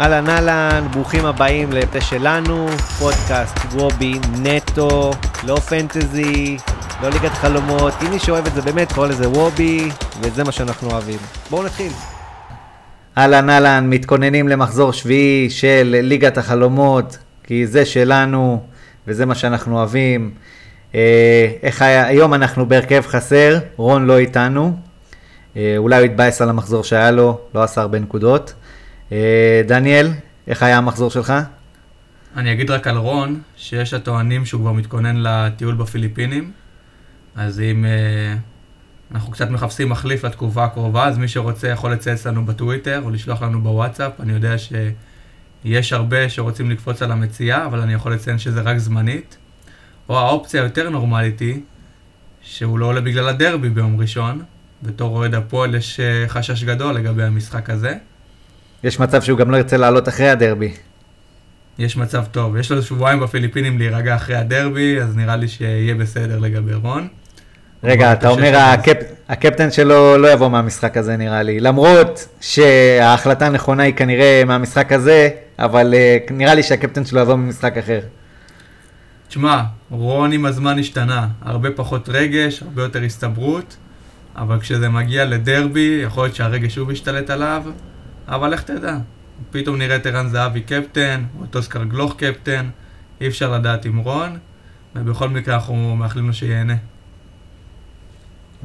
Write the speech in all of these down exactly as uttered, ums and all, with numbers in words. אהלן אהלן, ברוכים הבאים לפה שלנו, פודקאסט גובי נטו, לא פנטזי, לא ליגת חלומות, אם מי שאוהב את זה באמת קורא לזה וובי, וזה מה שאנחנו אוהבים. בואו נתחיל. אהלן אהלן, מתכוננים למחזור שביעי של ליגת החלומות, כי זה שלנו, וזה מה שאנחנו אוהבים. איך היה, היום אנחנו בהרכב חסר, רון לא איתנו, אולי הוא התבאס על המחזור שהיה לו, לא עשה הרבה נקודות. דניאל, איך היה המחזור שלך? אני אגיד רק על רון, שיש הטוענים שהוא כבר מתכונן לטיול בפיליפינים, אז אם אנחנו קצת מחפשים מחליף לתקופה הקרובה, אז מי שרוצה יכול לצייץ לנו בטוויטר או לשלוח לנו בוואטסאפ. אני יודע שיש הרבה שרוצים לקפוץ על המציאה, אבל אני יכול לציין שזה רק זמנית, או האופציה היותר נורמלית היא שהוא לא עולה בגלל הדרבי ביום ראשון. בתור אוהד הפועל יש חשש גדול לגבי המשחק הזה. יש מצב שהוא גם לא ירצה לעלות אחרי הדרבי. יש מצב טוב. יש לו שבועיים בפיליפינים להירגע אחרי הדרבי, אז נראה לי שיהיה בסדר לגבי רון. רגע, אתה אומר, הקפ... הקפטן שלו לא יבוא מהמשחק הזה נראה לי. למרות שההחלטה הנכונה היא כנראה מהמשחק הזה, אבל uh, נראה לי שהקפטן שלו יבוא ממשחק אחר. תשמע, רון עם הזמן השתנה. הרבה פחות רגש, הרבה יותר הסתברות, אבל כשזה מגיע לדרבי, יכול להיות שהרגש הוא משתלט עליו. אבל איך תדע? פתאום נראה תרן זהבי קפטן, או תוסקר גלוך קפטן, אי אפשר לדעת עם רון, ובכל מקרה אנחנו מאחלים לו שיהנה.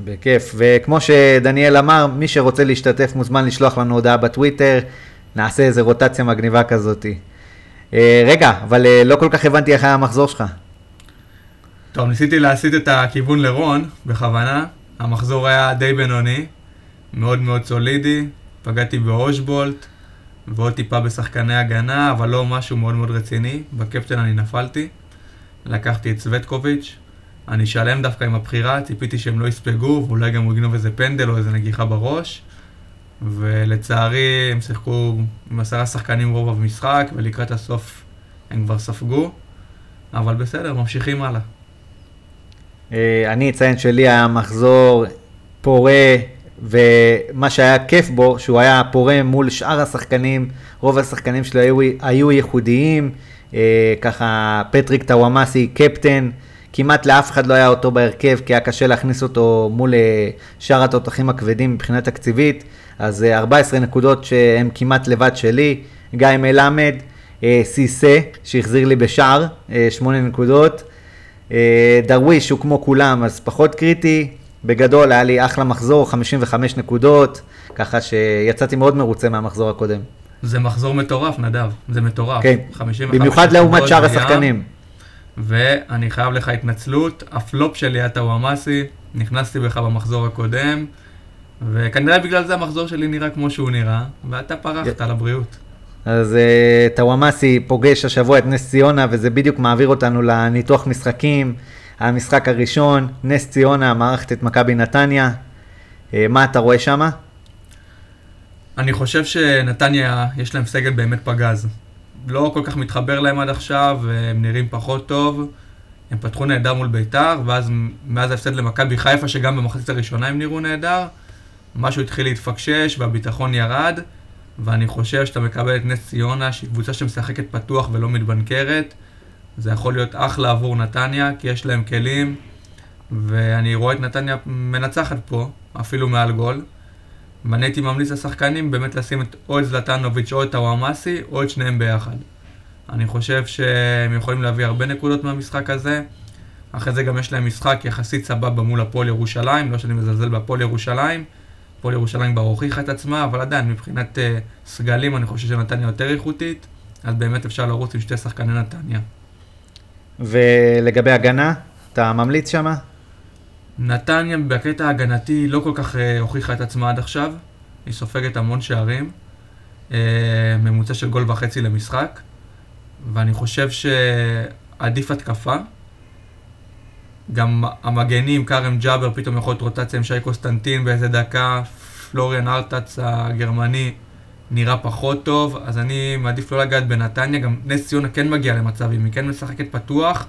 בכיף, וכמו שדניאל אמר, מי שרוצה להשתתף מוזמן לשלוח לנו הודעה בטוויטר, נעשה איזו רוטציה מגניבה כזאת. רגע, אבל לא כל כך הבנתי איך היה המחזור שלך. טוב, ניסיתי להסיט את הכיוון לרון, בכוונה. המחזור היה די בינוני, מאוד מאוד סולידי, פגעתי באושבולט, ועוד טיפה בשחקני הגנה, אבל לא משהו מאוד מאוד רציני. בקפטן אני נפלתי, לקחתי את סווטקוביץ', אני שלם דווקא עם הבחירה, ציפיתי שהם לא יספגו, ואולי גם הוא יגנוב איזה פנדל או איזה נגיחה בראש, ולצערי הם שיחקו עם עשרה שחקנים רוב במשחק, ולקראת הסוף הם כבר ספגו, אבל בסדר, ממשיכים הלאה. אני אציין שלי היה מחזור פורה, ומה שהיה כיף בו, שהוא היה פורה מול שאר השחקנים, רוב השחקנים שלו היו, היו ייחודיים, אה, ככה פטריק טאוואמאסי, קפטן, כמעט לאף אחד לא היה אותו בהרכב, כי היה קשה להכניס אותו מול אה, שאר התותחים הכבדים מבחינה תקציבית, אז אה, ארבע עשרה נקודות שהם כמעט לבד שלי, גיא מלמד, אה, סיסה, שהחזיר לי בשער, אה, שמונה נקודות, אה, דרוויש הוא כמו כולם, אז פחות קריטי, בגדול היה לי אחלה מחזור, חמישים וחמש נקודות, ככה שיצאתי מאוד מרוצה מהמחזור הקודם. זה מחזור מטורף, נדב, זה מטורף. כן, במיוחד לעומת שאר השחקנים. ואני חייב לך התנצלות, הפלופ שלי אתה הוא המאסי, נכנסתי בך במחזור הקודם, וכנראה בגלל זה המחזור שלי נראה כמו שהוא נראה, ואתה פרחת על הבריאות. אז טאוואמאסי פוגש השבוע את נס ציונה, וזה בדיוק מעביר אותנו לניתוח משחקים. המשחק הראשון, נס ציונה, מערכת את מכבי נתניה. מה אתה רואה שמה? אני חושב שנתניה, יש להם סגל באמת פגז. לא כל כך מתחבר להם עד עכשיו, הם נראים פחות טוב. הם פתחו נהדר מול ביתר, ואז מאז הפסד למכבי חיפה, שגם במחצית הראשונה הם נראו נהדר. משהו התחיל להתפקשש והביטחון ירד, ואני חושב שאתה מקבל את נס ציונה, שהיא קבוצה שמשחקת פתוח ולא מתבנקרת. זה יכול להיות אחלה עבור נתניה, כי יש להם כלים, ואני רואה את נתניה מנצחת פה, אפילו מעל גול. ואני הייתי ממליץ לשחקנים באמת לשים את או את זלטנוביץ' או את טאוואמאסי, או את שניהם ביחד. אני חושב שהם יכולים להביא הרבה נקודות מהמשחק הזה. אחרי זה גם יש להם משחק יחסית סבבה מול הפועל ירושלים, לא שאני מזלזל בהפועל ירושלים. הפועל ירושלים כבר הוכיחה את עצמה, אבל עדיין מבחינת uh, סגלים אני חושב שנתניה יותר איכותית, אז באמת אפשר לרוץ עם שתי שחקני נתניה. ולגבי הגנה, אתה ממליץ שמה? נתניה בקטע הגנתי לא כל כך הוכיחה את עצמה עד עכשיו, היא סופגת המון שערים, ממוצע של גול וחצי למשחק, ואני חושב שעדיף התקפה, גם המגנים, קרם ג'אבר פתאום יכול להיות רוטציה עם שי קוסטנטין באיזה דקה, פלוריאן ארטץ הגרמני נראה פחות טוב, אז אני מעדיף לא לגעת בנתניה, גם נס ציונה כן מגיע למצבים, היא כן משחקת פתוח,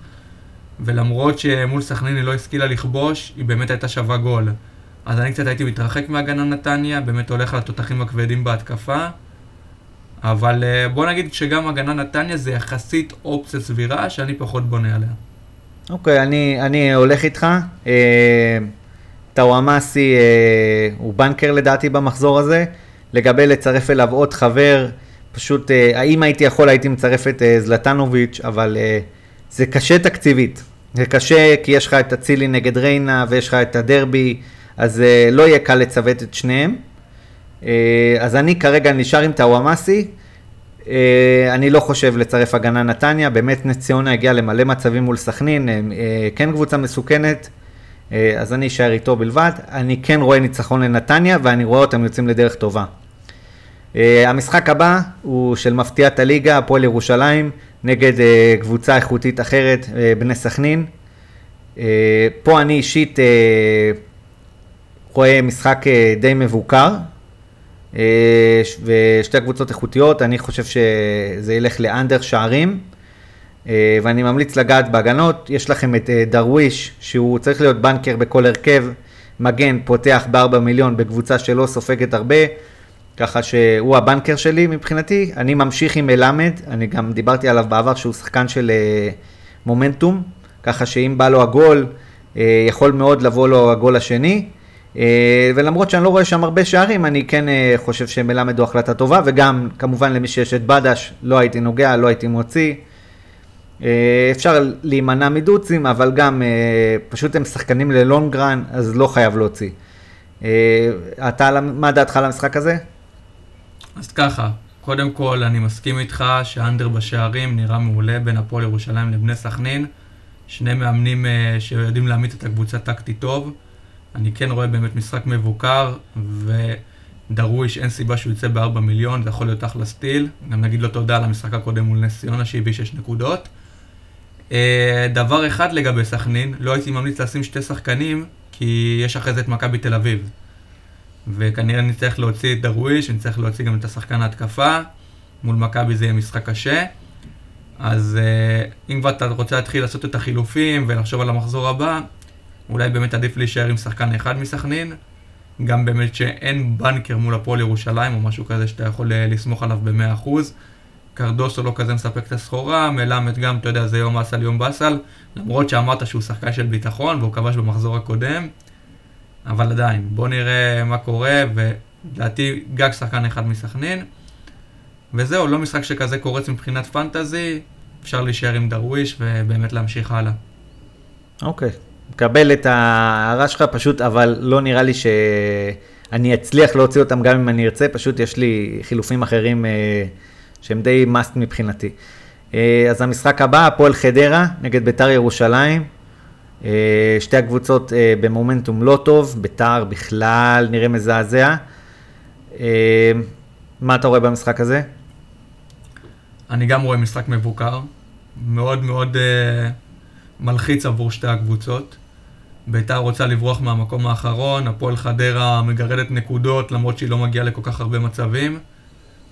ולמרות שמול סכנין היא לא השכילה לכבוש, היא באמת הייתה שווה גול. אז אני קצת הייתי מתרחק מהגנה נתניה, באמת הולך לתותחים הכבדים בהתקפה, אבל בוא נגיד שגם הגנה נתניה זה יחסית אופציה סבירה שאני פחות בונה עליה. אוקיי, אני, אני הולך איתך. טאוואמאסי הוא בנקר לדעתי במחזור הזה. לגבי לצרף אליו עוד חבר, פשוט האם הייתי יכול הייתי מצרף את זלטנוביץ', אבל זה קשה תקציבית. זה קשה כי יש לך את הצילי נגד ריינה ויש לך את הדרבי, אז לא יהיה קל לצוות את שניהם. אז אני כרגע נשאר עם טאוואמאסי, אני לא חושב לצרף הגנה נתניה, באמת נס ציונה הגיעה למלא מצבים מול סכנין, כן קבוצה מסוכנת, אז אני אשאר איתו בלבד, אני כן רואה ניצחון לנתניה ואני רואה אותם יוצאים לדרך טובה. המשחק הבא הוא של מפתיעת הליגה, הפועל ירושלים, נגד קבוצה איכותית אחרת, בני סכנין. פה אני אישית רואה משחק די מבוקר, ושתי הקבוצות איכותיות, אני חושב שזה ילך לאנדר שערים, ואני ממליץ לגעת בהגנות. יש לכם את דרוויש, שהוא צריך להיות בנקר בכל הרכב, מגן פותח בארבע מיליון בקבוצה שלא סופגת הרבה, ככה שהוא הבנקר שלי מבחינתי. אני ממשיך עם אלמד, אני גם דיברתי עליו בעבר שהוא שחקן של מומנטום, ככה שאם בא לו הגול, יכול מאוד לבוא לו הגול השני, ולמרות שאני לא רואה שם הרבה שערים, אני כן חושב שמלמד הוא החלטה טובה, וגם כמובן למי שיש את בדש, לא הייתי נוגע, לא הייתי מוציא. אפשר להימנע מדוצים, אבל גם פשוט הם שחקנים ללונגרן, אז לא חייב להוציא. אתה, מה דעתך על המשחק הזה? אז ככה, קודם כל אני מסכים איתך שאנדר בשערים נראה מעולה בין הפועל ירושלים לבני סכנין, שני מאמנים שיודעים להעמיד את הקבוצה טקטית טוב. אני כן רואה באמת משחק מבוקר, ודרויש אין סיבה שהוא יצא בארבע מיליון, זה יכול להיות אחלה סטיל. גם נגיד לו תודה על המשחק הקודם מול נס ציונה שהביא שש נקודות. דבר אחד לגבי סכנין, לא הייתי ממליץ לשים שתי שחקנים, כי יש אחרי זה את מכבי תל אביב. וכנראה נצטרך להוציא את דרויש, נצטרך להוציא גם את השחקן ההתקפה, מול מכבי זה יהיה משחק קשה. אז אם כבר אתה רוצה להתחיל לעשות את החילופים ולחשוב על המחזור הבא, אולי באמת עדיף להישאר עם שחקן אחד מסכנין, גם באמת שאין בנקר מול הפועל ירושלים או משהו כזה שאתה יכול לסמוך עליו ב-מאה אחוז. קרדוסו לא כזה מספק את הסחורה, מלמד גם, אתה יודע, זה יום אסל יום באסל, למרות שאמרת שהוא שחקן של ביטחון והוא כבש במחזור הקודם, אבל עדיין, בוא נראה מה קורה, ולדעתי גג שחקן אחד מסכנין, וזהו, לא משחק שכזה קורץ מבחינת פנטזי, אפשר להישאר עם דרוויש ובאמת להמשיך הלאה. אוקיי. Okay. מקבל את ההערה שלך פשוט, אבל לא נראה לי שאני אצליח להוציא אותם גם אם אני ארצה, פשוט יש לי חילופים אחרים שהם די מאסט מבחינתי. אז המשחק הבא, הפועל חדרה נגד ביתר ירושלים, שתי הקבוצות במומנטום לא טוב, ביתר בכלל נראה מזעזע. מה אתה רואה במשחק הזה? אני גם רואה משחק מבוקר, מאוד מאוד מלחיץ עבור שתי הקבוצות. ביתר רוצה לברוח מהמקום האחרון, הפועל חדרה מגרדת נקודות למרות שהיא לא מגיעה לכל כך הרבה מצבים.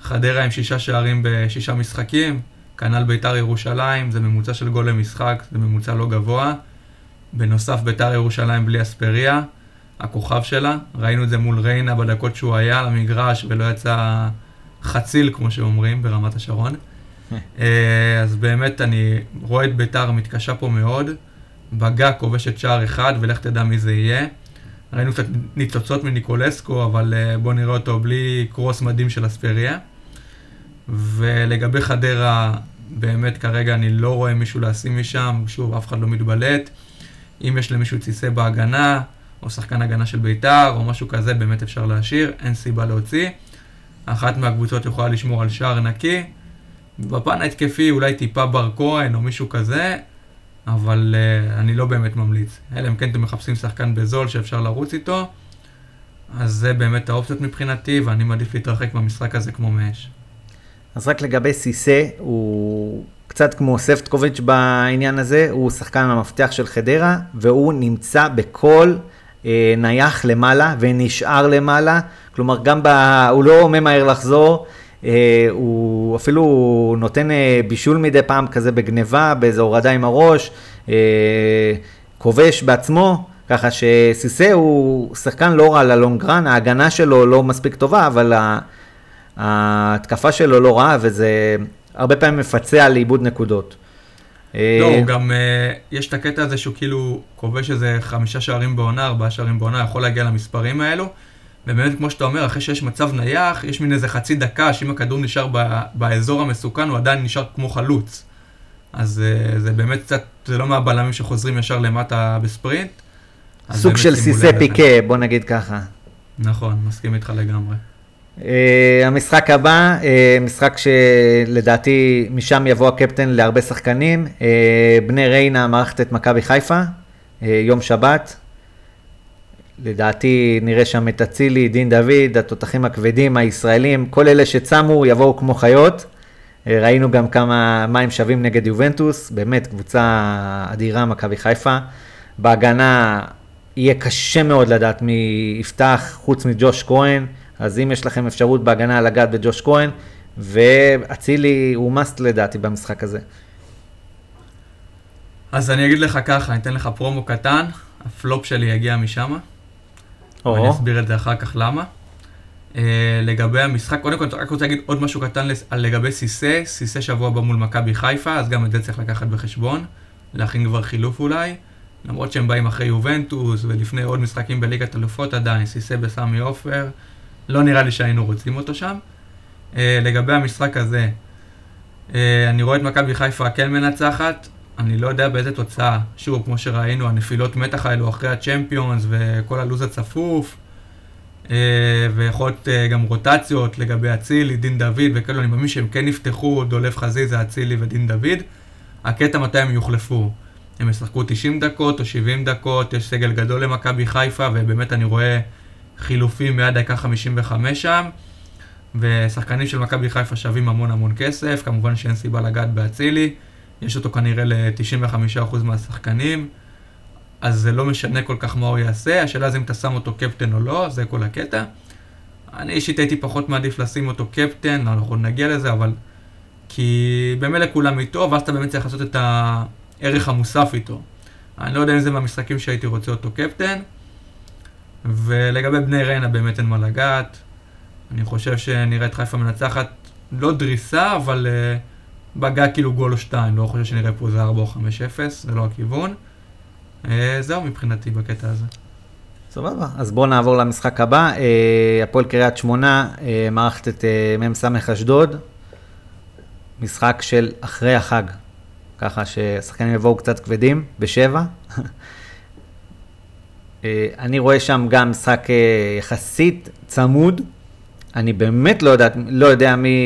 חדרה עם שישה שערים בשישה משחקים, כנ"ל ביתר ירושלים, זה ממוצע של גול למשחק, זה ממוצע לא גבוה. בנוסף ביתר ירושלים בלי אספריה, הכוכב שלה, ראינו את זה מול ריינה בדקות שהוא היה למגרש ולא יצא חציל כמו שאומרים ברמת השרון. אז באמת אני רואה את ביתר מתקשה פה מאוד, בגה כובשת שער אחד ולך תדע מי זה יהיה. ראינו קצת ניצוצות מניקולסקו, אבל בוא נראה אותו בלי קרוס מדהים של אספריה. ולגבי חדרה, באמת כרגע אני לא רואה מישהו לשים משם, שוב אף אחד לא מתבלט. אם יש למישהו ציסה בהגנה, או שחקן הגנה של ביתר, או משהו כזה, באמת אפשר להשאיר, אין סיבה להוציא. אחת מהקבוצות יכולה לשמור על שער נקי, בפן ההתקפי אולי טיפה בר כהן או מישהו כזה, אבל uh, אני לא באמת ממליץ. אלא אם כן אתם מחפשים שחקן בזול שאפשר לרוץ איתו, אז זה באמת האופציות מבחינתי, ואני מעדיף להתרחק במשחק הזה כמו מאש. אז רק לגבי סיסה, הוא קצת כמו ספטקוביץ' בעניין הזה, הוא שחקן המפתח של חדרה, והוא נמצא בכל אה, נייח למעלה ונשאר למעלה, כלומר גם בה, הוא לא ממהר לחזור, הוא אפילו נותן בישול מדי פעם כזה בגניבה, באיזו הורדה עם הראש, כובש בעצמו, ככה שסיסא הוא שחקן לא רע ללונגרן, ההגנה שלו לא מספיק טובה, אבל ההתקפה שלו לא רעה, וזה הרבה פעמים מפצע לאיבוד נקודות. לא, גם יש את הקטע הזה שהוא כאילו קובע שזה חמישה שערים בעונה, ארבעה שערים בעונה, יכול להגיע למספרים האלו, ובאמת כמו שאתה אומר, אחרי שיש מצב נייח, יש מין איזה חצי דקה, שאם הכדור נשאר באזור המסוכן, הוא עדיין נשאר כמו חלוץ. אז זה באמת קצת, זה לא מהבלמים שחוזרים ישר למטה בספרינט. סוג של סיסי פיקה, בוא נגיד ככה. נכון, מסכים איתך לגמרי. המשחק הבא, משחק שלדעתי משם יבוא הקפטן להרבה שחקנים, בני ריינה מערכת את מכבי חיפה, יום שבת, לדעתי נראה שם את הצילי, דין דוד, התותחים הכבדים, הישראלים, כל אלה שצמו יבואו כמו חיות, ראינו גם כמה מים שווים נגד יובנטוס, באמת קבוצה אדירה מכבי חיפה, בהגנה יהיה קשה מאוד לדעת מי יפתח חוץ מג'וש כהן, אז אם יש לכם אפשרות בהגנה לגעת בג'וש כהן, והצילי הוא מסט לדעתי במשחק הזה. אז אני אגיד לך ככה, אני אתן לך פרומו קטן, הפלופ שלי יגיע משם, ואני אסביר את זה אחר כך למה. לגבי המשחק, קודם כל אני רוצה להגיד עוד משהו קטן לגבי סיסה, סיסה שבוע במול מכבי חיפה, אז גם את זה צריך לקחת בחשבון, להכין כבר חילוף אולי, למרות שהם באים אחרי יובנטוס ולפני עוד משחקים בליגת אלופות עדיין, סיסה בסמי עופר, לא נראה לי שהיינו רוצים אותו שם. Uh, לגבי המשחק הזה, uh, אני רואה את מכבי חיפה כן מנצחת, אני לא יודע באיזה תוצאה. שוב, כמו שראינו, הנפילות מתח האלו אחרי הצ'מפיונס וכל הלוז הצפוף, uh, ויכולת uh, גם רוטציות לגבי הצילי, דין דוד וכאלו, אני מאמין שהם כן נפתחו, דולף חזיזה, הצילי ודין דוד. הקטע מתי הם יוחלפו? הם ישחקו תשעים דקות או שבעים דקות, יש סגל גדול למכבי חיפה, ובאמת אני רואה חילופים מיד דקה חמישים וחמש שם, ושחקנים של מכבי חיפה שווים המון המון כסף, כמובן שאין סיבה לגעת בהצילי, יש אותו כנראה ל-תשעים וחמישה אחוז מהשחקנים, אז זה לא משנה כל כך מה הוא יעשה, השאלה זה אם אתה שם אותו קפטן או לא, זה כל הקטע. אני אישית הייתי פחות מעדיף לשים אותו קפטן, אנחנו נגיע לזה, אבל כי במילא כולם איתו, ואז אתה באמת צריך לעשות את הערך המוסף איתו. אני לא יודע אם זה מהמשחקים שהייתי רוצה אותו קפטן, ולגבי בני ריינה באמת אין מה לגעת, אני חושב שנראה את חיפה מנצחת, לא דריסה, אבל uh, בגע כאילו גול או שתיים, לא חושב שנראה פה זה ארבע או חמש אפס, זה לא הכיוון. Uh, זהו מבחינתי בקטע הזה. סבבה, אז בואו נעבור למשחק הבא, uh, הפועל קריית שמונה, uh, מערכת את uh, מ"ס אשדוד, משחק של אחרי החג, ככה שהשחקנים יבואו קצת כבדים, בשבע. אני רואה שם גם משחק יחסית צמוד, אני באמת לא יודע, לא יודע מי,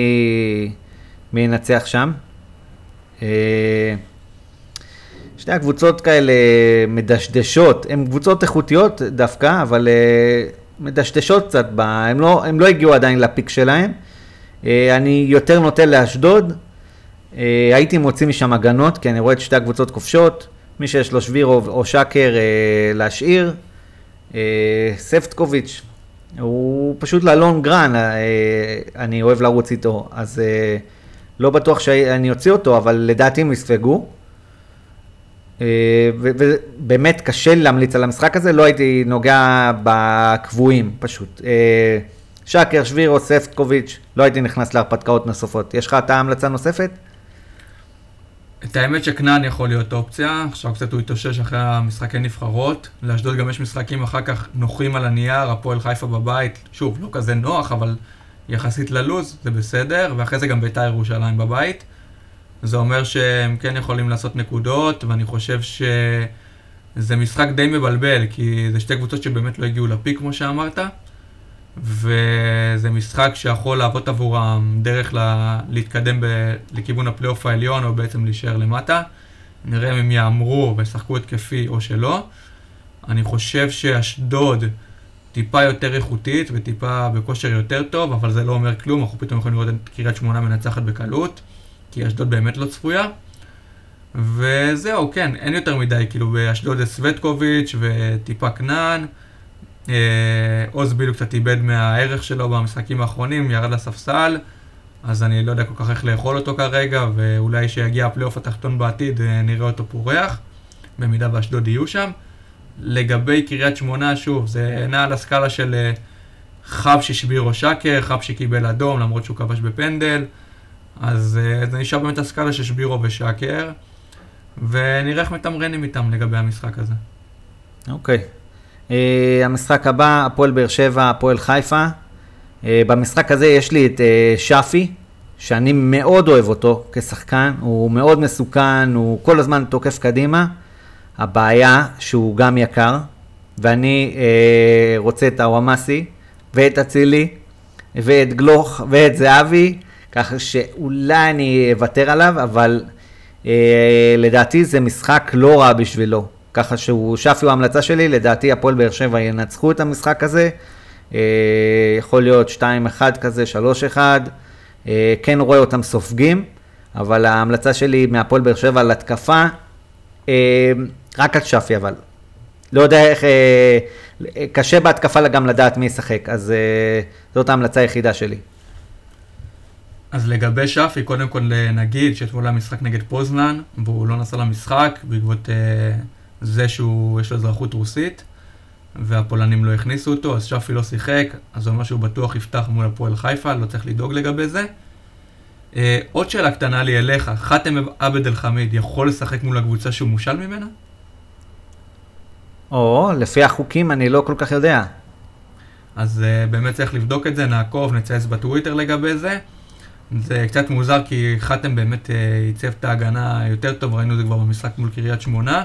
מי ינצח שם. שתי הקבוצות כאלה מדשדשות, הן קבוצות איכותיות דווקא, אבל מדשדשות קצת, הם לא, הם לא הגיעו עדיין לפיק שלהם. אני יותר נוטה לאשדוד, הייתי מוציא משם הגנות, כי אני רואה את שתי הקבוצות כובשות, מי שיש לו שביר או שקר להשאיר, ספטקוביץ' הוא פשוט ללונג רן, אני אוהב לרוץ איתו, אז לא בטוח שאני אוציא אותו, אבל לדעתי הם יספגו, ובאמת קשה להמליץ על המשחק הזה, לא הייתי נוגע בקבועים פשוט. שקר, שביר או ספטקוביץ', לא הייתי נכנס להרפתקאות נוספות, יש לך אתה המלצה נוספת? את האמת שכנען יכול להיות אופציה, עכשיו קצת הוא התאושש אחרי המשחקי נבחרות, לאשדוד גם יש משחקים אחר כך נוחים על הנייר, הפועל חיפה בבית, שוב, לא כזה נוח, אבל יחסית ללוז, זה בסדר, ואחרי זה גם בית"ר ירושלים בבית, זה אומר שהם כן יכולים לעשות נקודות, ואני חושב שזה משחק די מבלבל, כי זה שתי קבוצות שבאמת לא הגיעו לפיק, כמו שאמרת, וזה משחק שיכול לעבוד עבורם דרך לה, להתקדם ב, לכיוון הפלייאוף העליון או בעצם להישאר למטה. נראה אם הם יאמרו ושחקו התקפי או שלא. אני חושב שאשדוד טיפה יותר איכותית וטיפה בכושר יותר טוב, אבל זה לא אומר כלום, אנחנו פתאום יכולים לראות את קריית שמונה מנצחת בקלות, כי אשדוד באמת לא צפויה. וזהו, כן, אין יותר מדי, כאילו באשדוד זה סווטקוביץ' וטיפה קנן, עוז בילו קצת איבד מהערך שלו במשחקים האחרונים, ירד לספסל, אז אני לא יודע כל כך איך לאכול אותו כרגע, ואולי שיגיע הפלייאוף התחתון בעתיד נראה אותו פורח, במידה ואשדוד יהיו שם. לגבי קריית שמונה, שוב, זה אינה על הסקאלה של חב ששבירו שקר, חב שקיבל אדום למרות שהוא כבש בפנדל, אז זה נשאר באמת הסקאלה ששבירו ושקר, ונראה איך מתמרנים איתם לגבי המשחק הזה. אוקיי. המשחק הבא, הפועל באר שבע, הפועל חיפה. במשחק הזה יש לי את שפי, שאני מאוד אוהב אותו כשחקן, הוא מאוד מסוכן, הוא כל הזמן תוקף קדימה. הבעיה שהוא גם יקר, ואני אה, רוצה את האוואמסי, ואת הצילי, ואת גלוך, ואת זהבי, ככה שאולי אני אוותר עליו, אבל אה, לדעתי זה משחק לא רע בשבילו. ככה שהוא שפי הוא ההמלצה שלי, לדעתי הפועל באר שבע ינצחו את המשחק הזה, אה, יכול להיות שתיים אחת כזה, שלוש אחת, אה, כן רואה אותם סופגים, אבל ההמלצה שלי מהפועל באר שבע על התקפה, אה, רק על שפי אבל. לא יודע איך, אה, קשה בהתקפה לה גם לדעת מי ישחק, אז אה, זאת ההמלצה היחידה שלי. אז לגבי שפי, קודם כל נגיד שאתמול המשחק נגד פוזנן, והוא לא נסע למשחק בעקבות אה, זה שהוא, יש לו אזרחות רוסית, והפולנים לא הכניסו אותו, אז שפי לא שיחק, אז הוא אומר שהוא בטוח יפתח מול הפועל חיפה, לא צריך לדאוג לגבי זה. אה, עוד שאלה קטנה לי אליך, חתם עבד אל חמיד יכול לשחק מול הקבוצה שהוא מושל ממנה? או, לפי החוקים אני לא כל כך יודע. אז uh, באמת צריך לבדוק את זה, נעקוב, נצייס בטוויטר לגבי זה. זה קצת מוזר כי חתם באמת uh, ייצב את ההגנה יותר טוב, ראינו את זה כבר במשחק מול קריית שמונה.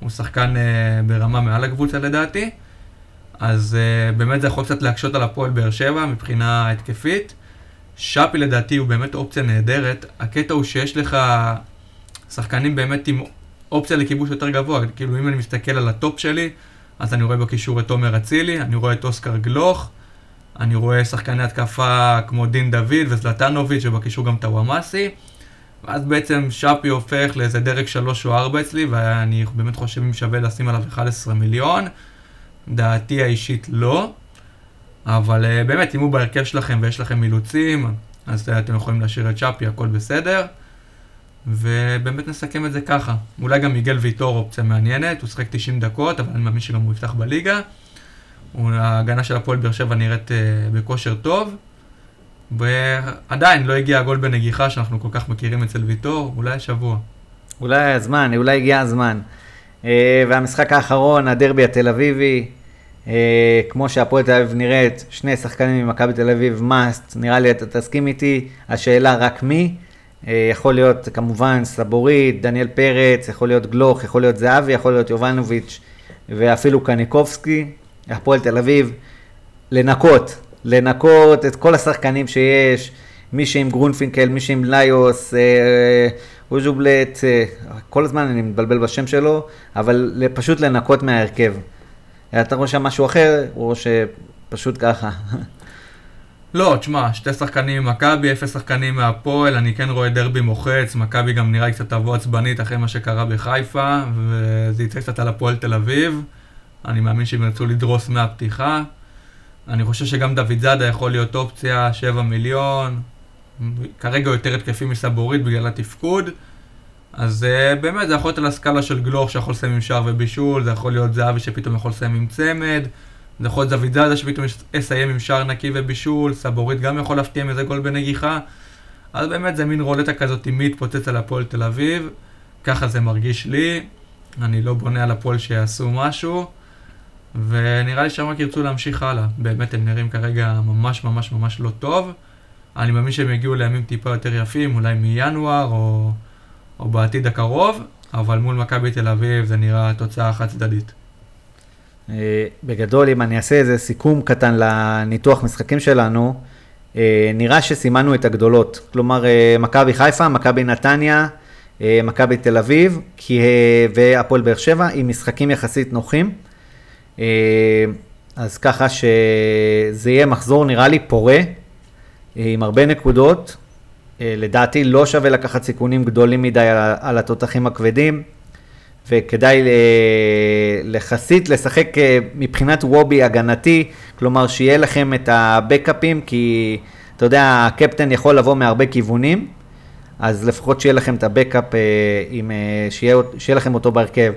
הוא שחקן uh, ברמה מעל הקבוצה לדעתי. אז uh, באמת זה יכול קצת להקשות על הפועל באר שבע מבחינה התקפית. שפי לדעתי הוא באמת אופציה נהדרת. הקטע הוא שיש לך שחקנים באמת עם אופציה לכיבוש יותר גבוה, כאילו אם אני מסתכל על הטופ שלי, אז אני רואה בקישור את תומר אצילי, אני רואה את אוסקר גלוך, אני רואה שחקני התקפה כמו דין דוד וזלטנוביץ' ובקישור גם טוואמאסי, ואז בעצם שפי הופך לאיזה דרג שלוש או ארבע אצלי, ואני באמת חושב אם שווה לשים עליו אחד עשר מיליון, דעתי האישית לא, אבל באמת אם הוא בהרכב שלכם ויש לכם מילוצים, אז אתם יכולים להשאיר את שפי, הכל בסדר. ובאמת נסכם את זה ככה. אולי גם מיגל ויטור אופציה מעניינת, הוא שחק תשעים דקות, אבל אני מאמין שגם הוא יפתח בליגה. ההגנה של הפועל באר שבע נראית בכושר טוב, ועדיין לא הגיע הגול בנגיחה שאנחנו כל כך מכירים אצל ויטור, אולי שבוע. אולי הזמן, אולי הגיע הזמן. והמשחק האחרון, הדרבי התל אביבי, כמו שהפועל תל אביב נראית, שני שחקנים ממכבי תל אביב, מאסט, נראה לי אתה תסכים איתי, השאלה רק מי? יכול להיות כמובן סבורית, דניאל פרץ, יכול להיות גלוך, יכול להיות זהבי, יכול להיות יובנוביץ' ואפילו קניקובסקי, הפועל תל אביב, לנקות, לנקות את כל השחקנים שיש, מי שעם גרונפינקל, מי שעם ליוס, אוז'ובלט, כל הזמן אני מתבלבל בשם שלו, אבל פשוט לנקות מההרכב. אתה רואה שם משהו אחר, רואה שפשוט ככה. לא, תשמע, שתי שחקנים ממכבי, אפס שחקנים מהפועל, אני כן רואה דרבי מוחץ, מכבי גם נראה קצת תבוא עצבנית אחרי מה שקרה בחיפה, וזה יצא קצת על הפועל תל אביב, אני מאמין שהם ירצו לדרוס מהפתיחה, אני חושב שגם דוד זאדה יכול להיות אופציה, שבעה מיליון, כרגע יותר התקפי מסבורית בגלל התפקוד, אז באמת זה יכול להיות על הסקאלה של גלוך שיכול לסיים עם שער ובישול, זה יכול להיות זהבי שפתאום יכול לסיים עם צמד, זה יכול להיות זוידדה שפתאום יסיים עם שער נקי ובישול, סבורית גם יכול להפתיע עם איזה גול בנגיחה, אז באמת זה מין רולטה כזאת, מי יתפוצץ על הפועל תל אביב, ככה זה מרגיש לי, אני לא בונה על הפועל שיעשו משהו, ונראה לי שרק ירצו להמשיך הלאה, באמת הם נראים כרגע ממש ממש ממש לא טוב, אני מאמין שהם יגיעו לימים טיפה יותר יפים, אולי מינואר או, או בעתיד הקרוב, אבל מול מכבי תל אביב זה נראה תוצאה חד צדדית. בגדול אם אני אעשה איזה סיכום קטן לניתוח משחקים שלנו, נראה שסימנו את הגדולות, כלומר מכבי חיפה, מכבי נתניה, מכבי תל אביב והפועל באר שבע עם משחקים יחסית נוחים, אז ככה שזה יהיה מחזור נראה לי פורה עם הרבה נקודות, לדעתי לא שווה לקחת סיכונים גדולים מדי על התותחים הכבדים, וכדאי לחסית לשחק מבחינת וובי הגנתי, כלומר שיהיה לכם את הבקאפים, כי אתה יודע, הקפטן יכול לבוא מהרבה כיוונים, אז לפחות שיהיה לכם את הבקאפ, שיהיה, שיהיה לכם אותו בהרכב.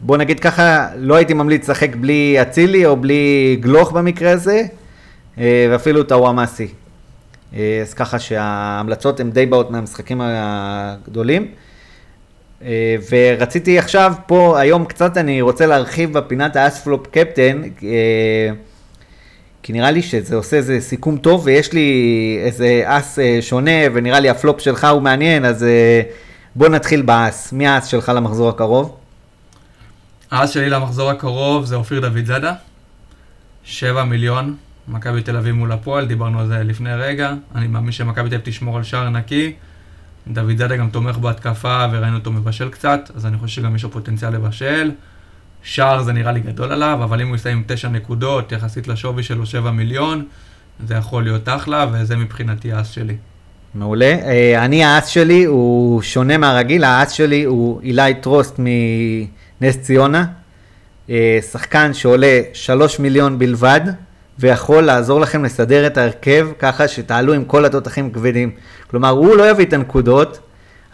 בוא נגיד ככה, לא הייתי ממליץ לשחק בלי אצילי או בלי גלוך במקרה הזה, ואפילו את הוואמאסי. אז ככה שההמלצות הן די באות מהמשחקים הגדולים. ורציתי עכשיו פה, היום קצת אני רוצה להרחיב בפינת האספלופ קפטן, כי נראה לי שזה עושה איזה סיכום טוב, ויש לי איזה אס שונה, ונראה לי הפלופ שלך הוא מעניין, אז בוא נתחיל באס. מי האס שלך למחזור הקרוב? האס שלי למחזור הקרוב זה אופיר דוד זדה, שבע מיליון, מכבי תל אביב מול הפועל, דיברנו על זה לפני רגע, אני מאמין שמכבי תל אביב תשמור על שער נקי, דוד זדה גם תומך בהתקפה וראינו אותו מבשל קצת, אז אני חושב שגם יש לו פוטנציאל לבשל, שער זה נראה לי גדול עליו, אבל אם הוא יסיים עם תשע נקודות, יחסית לשווי שלו שבע מיליון, זה יכול להיות אחלה, וזה מבחינתי האס שלי. מעולה. אני, האס שלי הוא שונה מהרגיל, האס שלי הוא עילאי טרוסט מנס ציונה, שחקן שעולה שלוש מיליון בלבד, ויכול לעזור לכם לסדר את ההרכב, ככה שתעלו עם כל התותחים כבדים. כלומר, הוא לא יביא את הנקודות,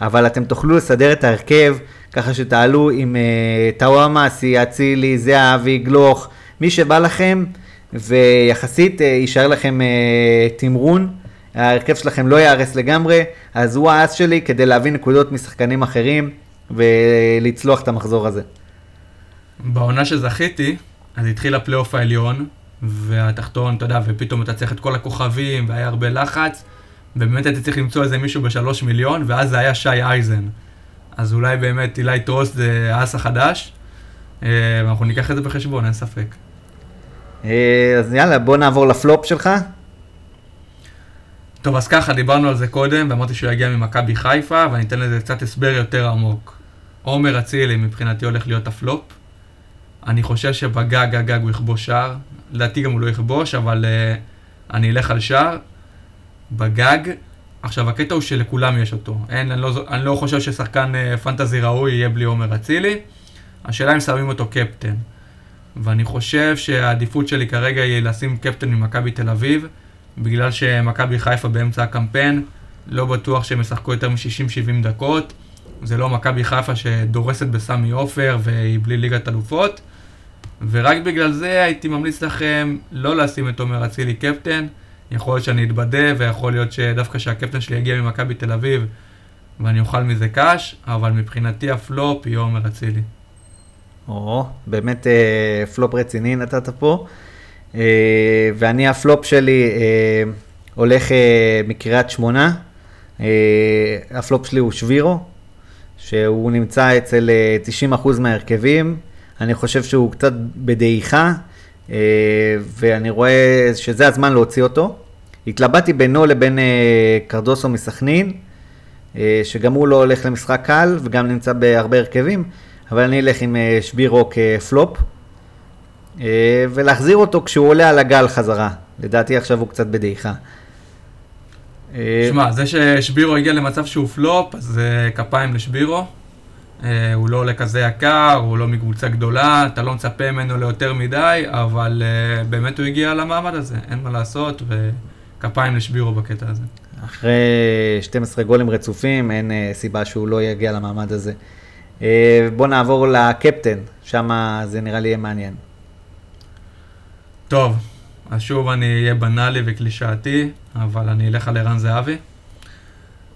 אבל אתם תוכלו לסדר את ההרכב, ככה שתעלו עם uh, טאוואמאסי, אצילי, זהבי, גלוך, מי שבא לכם, ויחסית uh, יישאר לכם uh, תמרון, ההרכב שלכם לא יערס לגמרי, אז הוא האס שלי כדי להביא נקודות משחקנים אחרים, ולצלוח את המחזור הזה. בעונה שזכיתי, אז התחיל הפלייאוף העליון, והתחתון, אתה יודע, ופתאום אתה צריך את כל הכוכבים, והיה הרבה לחץ, ובאמת אתה צריך למצוא איזה מישהו בשלוש מיליון, ואז זה היה שי אייזן. אז אולי באמת עילאי טרוסט זה האס החדש, ואנחנו ניקח את זה בחשבון, אין ספק. אז יאללה, בוא נעבור לפלופ שלך. טוב, אז ככה, דיברנו על זה קודם, ואמרתי שהוא יגיע ממכבי חיפה, ואני אתן לזה קצת הסבר יותר עמוק. עומר אצילי מבחינתי הולך להיות הפלופ. אני חושב שבגג הגג הוא יכבוש שער. לדעתי גם הוא לא יכבוש, אבל uh, אני אלך על שער. בגג, עכשיו הקטע הוא שלכולם יש אותו. אין, אני, לא, אני לא חושב ששחקן uh, פנטזי ראוי יהיה בלי עומר אצילי. השאלה אם שמים אותו קפטן. ואני חושב שהעדיפות שלי כרגע היא לשים קפטן ממכבי תל אביב, בגלל שמכבי חיפה באמצע הקמפיין, לא בטוח שהם משחקו יותר מ-שישים שבעים דקות. זה לא מכבי חיפה שדורסת בסמי עופר והיא בלי ליגת אלופות. ורק בגלל זה הייתי ממליץ לכם לא לשים את עומר אצילי קפטן. יכול להיות שאני אתבדה ויכול להיות שדווקא שהקפטן שלי יגיע ממכבי תל אביב ואני אוכל מזה קש, אבל מבחינתי הפלופ יהיה עומר אצילי. או, באמת פלופ רציני נתת פה. ואני הפלופ שלי הולך מקריית שמונה. הפלופ שלי הוא שבירו, שהוא נמצא אצל תשעים אחוז מהרכבים. אני חושב שהוא קצת בדעיכה, ואני רואה שזה הזמן להוציא אותו. התלבטתי בינו לבין קרדוסו מסכנין, שגם הוא לא הולך למשחק קל, וגם נמצא בהרבה הרכבים, אבל אני אלך עם שבירו כפלופ, ולהחזיר אותו כשהוא עולה על הגל חזרה. לדעתי עכשיו הוא קצת בדעיכה. שמע, זה ששבירו הגיע למצב שהוא פלופ, אז כפיים לשבירו. הוא לא עולה כזה יקר, הוא לא מקבוצה גדולה, אתה לא מצפה ממנו ליותר מדי, אבל באמת הוא הגיע למעמד הזה, אין מה לעשות, וכפיים לשבירו בקטע הזה. אחרי שנים עשר גולים רצופים, אין סיבה שהוא לא יגיע למעמד הזה. בוא נעבור לקפטן, שמה זה נראה לי יהיה מעניין. טוב, אז שוב אני אהיה בנאלי וקלישאתי, אבל אני אלך על ערן זהבי.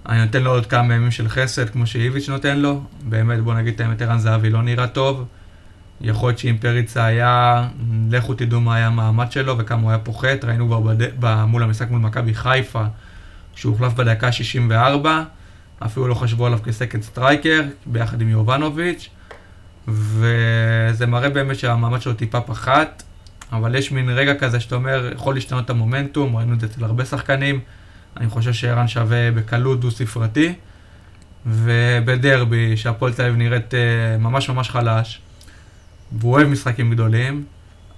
אני נותן לו עוד כמה ימים של חסד, כמו שאיביץ' נותן לו. באמת, בוא נגיד את האמת, ערן זהבי לא נראה טוב. יכול להיות שאם פריצה היה, לכו תדעו מה היה המעמד שלו וכמה הוא היה פוחת. ראינו כבר בד... מול המשחק מול מכבי חיפה, שהוא הוחלף בדקה שישים וארבע. אפילו לא חשבו עליו כסקנד סטרייקר, ביחד עם יובנוביץ'. וזה מראה באמת שהמעמד שלו טיפה פחת. אבל יש מין רגע כזה שאתה אומר, יכול להשתנות את המומנטום, ראינו את זה אצל הרבה שחקנים. אני חושב שערן שווה בקלות דו-ספרתי, ובדרבי שהפועל תל אביב נראית ממש ממש חלש, והוא אוהב משחקים גדולים,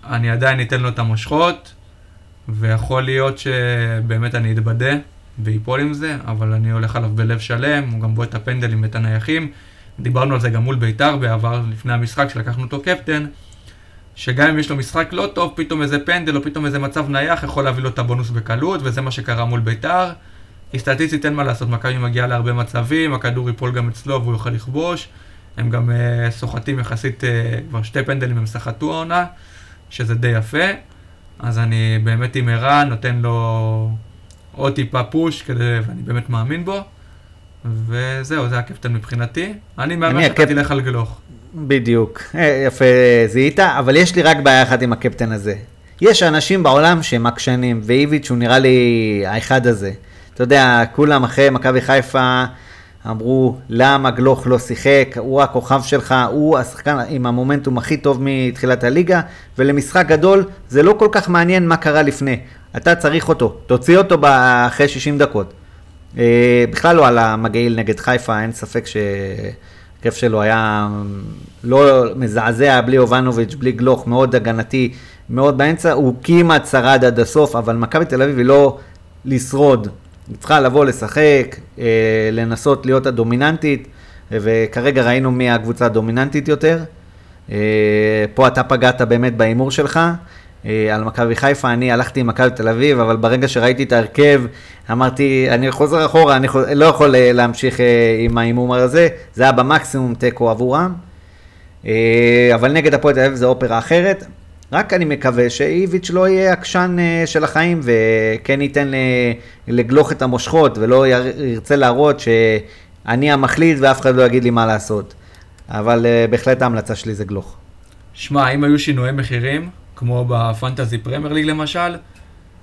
אני עדיין אתן לו את המושכות, ויכול להיות שבאמת אני אתבדה ואיפול עם זה, אבל אני הולך עליו בלב שלם, הוא גם בועט את הפנדלים ואת הנייחים, דיברנו על זה גם מול ביתר בעבר, לפני המשחק שלקחנו אותו קפטן, שגם אם יש לו משחק לא טוב, פתאום איזה פנדל או פתאום איזה מצב נייח יכול להביא לו את הבונוס בקלות, וזה מה שקרה מול ביתר. סטטיסטית אין מה לעשות, מכבי מגיעה להרבה מצבים, הכדור ייפול גם אצלו והוא יוכל לכבוש, הם גם סוחטים יחסית, כבר שתי פנדלים הם סחטו העונה, שזה די יפה, אז אני באמת עם ערן, נותן לו עוד טיפה פוש, כדי, ואני באמת מאמין בו, וזהו, זה הקפטן מבחינתי. אני מאמין שאתה תלך על גלוך. בדיוק, יפה זיהית, אבל יש לי רק בעיה אחת עם הקפטן הזה. יש אנשים בעולם שהם עקשנים, ואיביץ' הוא נראה לי האחד הזה. אתה יודע, כולם אחרי מכבי חיפה אמרו, למה גלוך לא שיחק, הוא הכוכב שלך, הוא השחקן עם המומנטום הכי טוב מתחילת הליגה, ולמשחק גדול זה לא כל כך מעניין מה קרה לפני. אתה צריך אותו, תוציא אותו אחרי שישים דקות. בכלל לא על המגעיל נגד חיפה, אין ספק שהכיף שלו היה לא מזעזע, בלי אובנוביץ', בלי גלוך, מאוד הגנתי, מאוד באמצע, הוא כמעט שרד עד הסוף, אבל מכבי תל אביב היא לא לשרוד. היא צריכה לבוא לשחק, לנסות להיות הדומיננטית, וכרגע ראינו מי הקבוצה הדומיננטית יותר. פה אתה פגעת באמת באימור שלך, על מכבי חיפה, אני הלכתי עם מכבי תל אביב, אבל ברגע שראיתי את ההרכב, אמרתי, אני חוזר אחורה, אני חוזר, לא יכול להמשיך עם האימור הזה, זה היה במקסימום טקו עבורם, אבל נגד הפועל תל אביב זה אופרה אחרת, רק אני מקווה שאיביץ' לא יהיה עקשן של החיים, וכן ייתן לגלוך את המושכות, ולא ירצה להראות שאני המחליט, ואף אחד לא יגיד לי מה לעשות, אבל בהחלט ההמלצה שלי זה גלוך. שמע, אם היו שינויי מחירים, כמו בפנטזי פרמייר ליג למשל,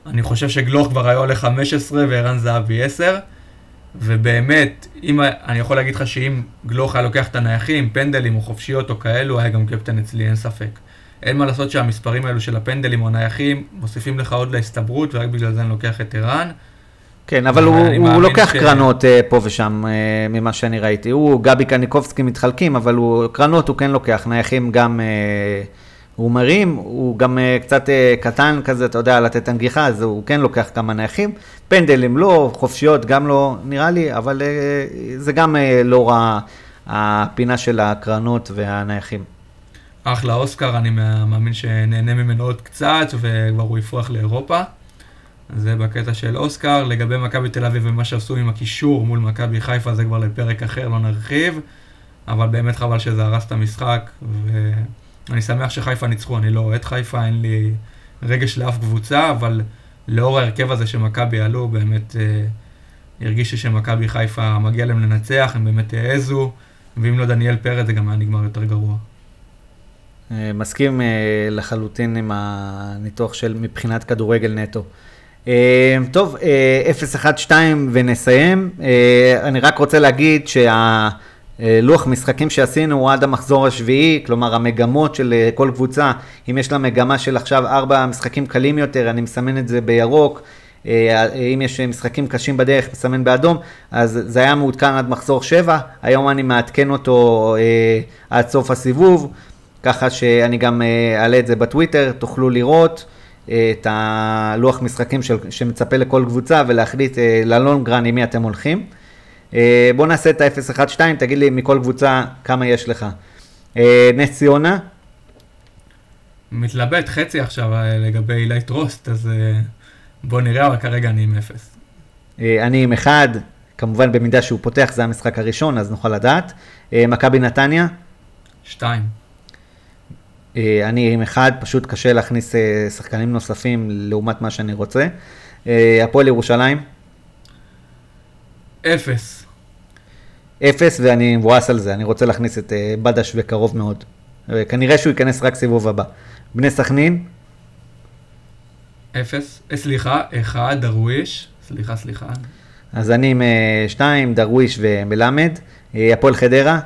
אני חושב שגלוך כבר היה עולה חמש עשרה וערן זהבי עשר, ובאמת, אם, אני יכול להגיד לך שאם גלוך היה לוקח את הנייחים, פנדלים או חופשיות או כאלו, היה גם קפטן אצלי, אין ספק. אין מה לעשות שהמספרים האלו של הפנדלים או הנייחים, מוסיפים לך עוד להסתברות, ורק בגלל זה אני לוקח את ערן. כן, אבל הוא, הוא לוקח ש... קרנות uh, פה ושם, uh, ממה שאני ראיתי. הוא, גבי קניקובסקי מתחלקים, אבל הוא, קרנות הוא כן לוקח, נייחים גם... Uh, הוא מרים, הוא גם קצת קטן כזה, אתה יודע, לתת הנגיחה, אז הוא כן לוקח כמה נייחים, פנדלים לא, חופשיות גם לא נראה לי, אבל זה גם לא רע הפינה של הקרנות והנייחים. אחלה אוסקר, אני מאמין שנהנה ממנו עוד קצת, וכבר הוא יפרח לאירופה, זה בקטע של אוסקר. לגבי מכבי תל אביב ומה שעשו עם הקישור מול מכבי חיפה, זה כבר לפרק אחר, לא נרחיב, אבל באמת חבל שזה הרס את המשחק, ו... אני שמח שחיפה ניצחו, אני לא אוהד חיפה, אין לי רגש לאף קבוצה, אבל לאור ההרכב הזה שמכבי עלו, באמת אה, הרגישתי שמכבי חיפה מגיע להם לנצח, הם באמת העזו, ואם לא דניאל פרץ זה גם היה נגמר יותר גרוע. אה, מסכים אה, לחלוטין עם הניתוח של מבחינת כדורגל נטו. אה, טוב, אה, אפס אחת שתיים ונסיים, אה, אני רק רוצה להגיד שה... לוח משחקים שעשינו הוא עד המחזור השביעי, כלומר המגמות של כל קבוצה, אם יש לה מגמה של עכשיו ארבע משחקים קלים יותר, אני מסמן את זה בירוק, אם יש משחקים קשים בדרך, מסמן באדום, אז זה היה מעודכן עד מחזור שבע, היום אני מעדכן אותו עד סוף הסיבוב, ככה שאני גם אעלה את זה בטוויטר, תוכלו לראות את הלוח משחקים של, שמצפה לכל קבוצה, ולהחליט ללונגרן עם מי אתם הולכים. בוא נעשה את ה-אפס אחת שתיים, תגיד לי מכל קבוצה כמה יש לך. נס ציונה? מתלבט חצי עכשיו לגבי עילאי טרוסט, אז בוא נראה, אבל כרגע אני עם אפס. אני עם אחד, כמובן במידה שהוא פותח, זה המשחק הראשון, אז נוכל לדעת. מכבי נתניה? שתיים. אני עם אחד, פשוט קשה להכניס שחקנים נוספים לעומת מה שאני רוצה. הפועל ירושלים? אפס. אפס, ואני מבואס על זה, אני רוצה להכניס את בדש וקרוב מאוד. כנראה שהוא ייכנס רק סיבוב הבא. בני סכנין? אפס, סליחה, אחד, דרוויש, סליחה, סליחה. אז אני עם שתיים, דרוויש ומלמד. הפועל חדרה?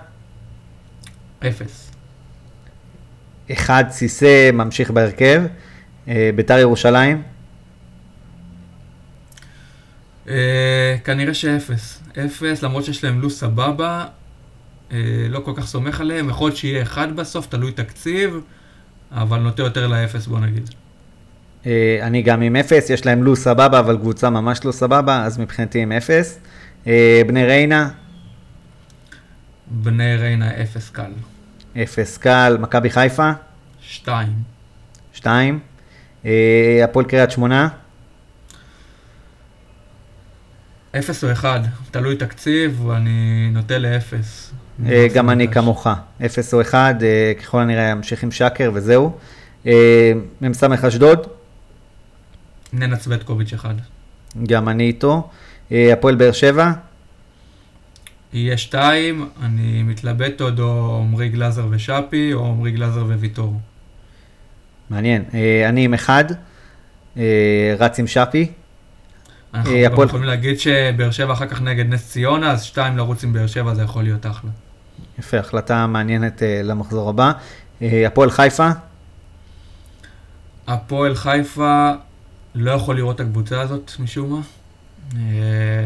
אפס. אחד, סיסה, ממשיך בהרכב. ביתר ירושלים? כנראה שאפס, אפס, למרות שיש להם לו סבבה, לא כל כך סומך עליהם, יכול להיות שיהיה אחד בסוף, תלוי תקציב, אבל נוטה יותר לאפס, בוא נגיד. אני גם עם אפס, יש להם לו סבבה, אבל קבוצה ממש לא סבבה, אז מבחינתי עם אפס. בני ריינה? בני ריינה אפס קל. אפס קל, מכבי חיפה? שתיים. שתיים. הפועל קריית שמונה? אפס או אחד, תלוי תקציב, ואני נוטה לאפס. גם אני כמוך, אפס או אחד, ככל הנראה, ממשיכים שקר וזהו. ממסמך אשדוד? ננה צבטקוביץ' אחד. גם אני איתו. הפועל באר שבע? יהיה שתיים, אני מתלבט עוד או עמרי גלזר ושאפי, או עמרי גלזר וויטור. מעניין. אני עם אחד, רץ עם שאפי. אנחנו גם יכולים להגיד שבאר שבע אחר כך נגד נס ציונה, אז שתיים לרוץ עם באר שבע זה יכול להיות אחלה. יפה, החלטה מעניינת למחזור הבא. הפועל חיפה? הפועל חיפה לא יכול לראות את הקבוצה הזאת משום מה.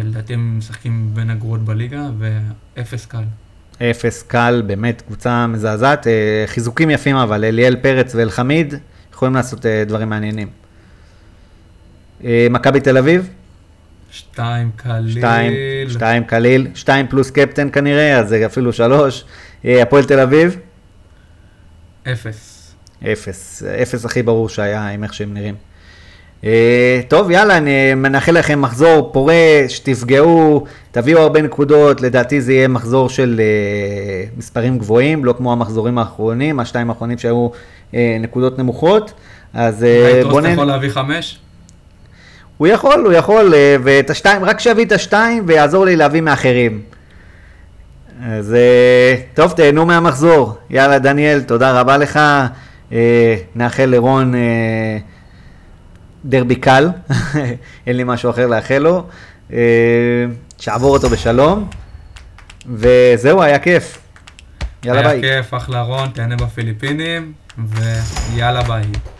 לדעתי הם משחקים בין הגרועות בליגה ואפס קל. אפס קל, באמת קבוצה מזעזעת. חיזוקים יפים אבל, אליאל פרץ ואלחמיד יכולים לעשות דברים מעניינים. מכבי תל אביב? שתיים קליל. שתיים, שתיים קליל. שתיים פלוס קפטן כנראה, אז זה אפילו שלוש. הפועל תל אביב? אפס. אפס. אפס הכי ברור שהיה עם איך שהם נראים. טוב, יאללה, אני מנחל לכם מחזור פורה, שתפגעו, תביאו הרבה נקודות, לדעתי זה יהיה מחזור של מספרים גבוהים, לא כמו המחזורים האחרונים, השתיים האחרונים שהיו נקודות נמוכות, אז בוא נ... אתה יכול להביא חמש? הוא יכול, הוא יכול, ואת השתיים, רק שיביא את השתיים ויעזור לי להביא מאחרים. אז טוב, תהנו מהמחזור. יאללה, דניאל, תודה רבה לך, נאחל לרון... דרבי קל, אין לי משהו אחר לאחל לו, שעבור אותו בשלום, וזהו, היה כיף. יאללה ביי. היה כיף, אחלה רון, תהנה בפיליפינים, ויאללה ביי.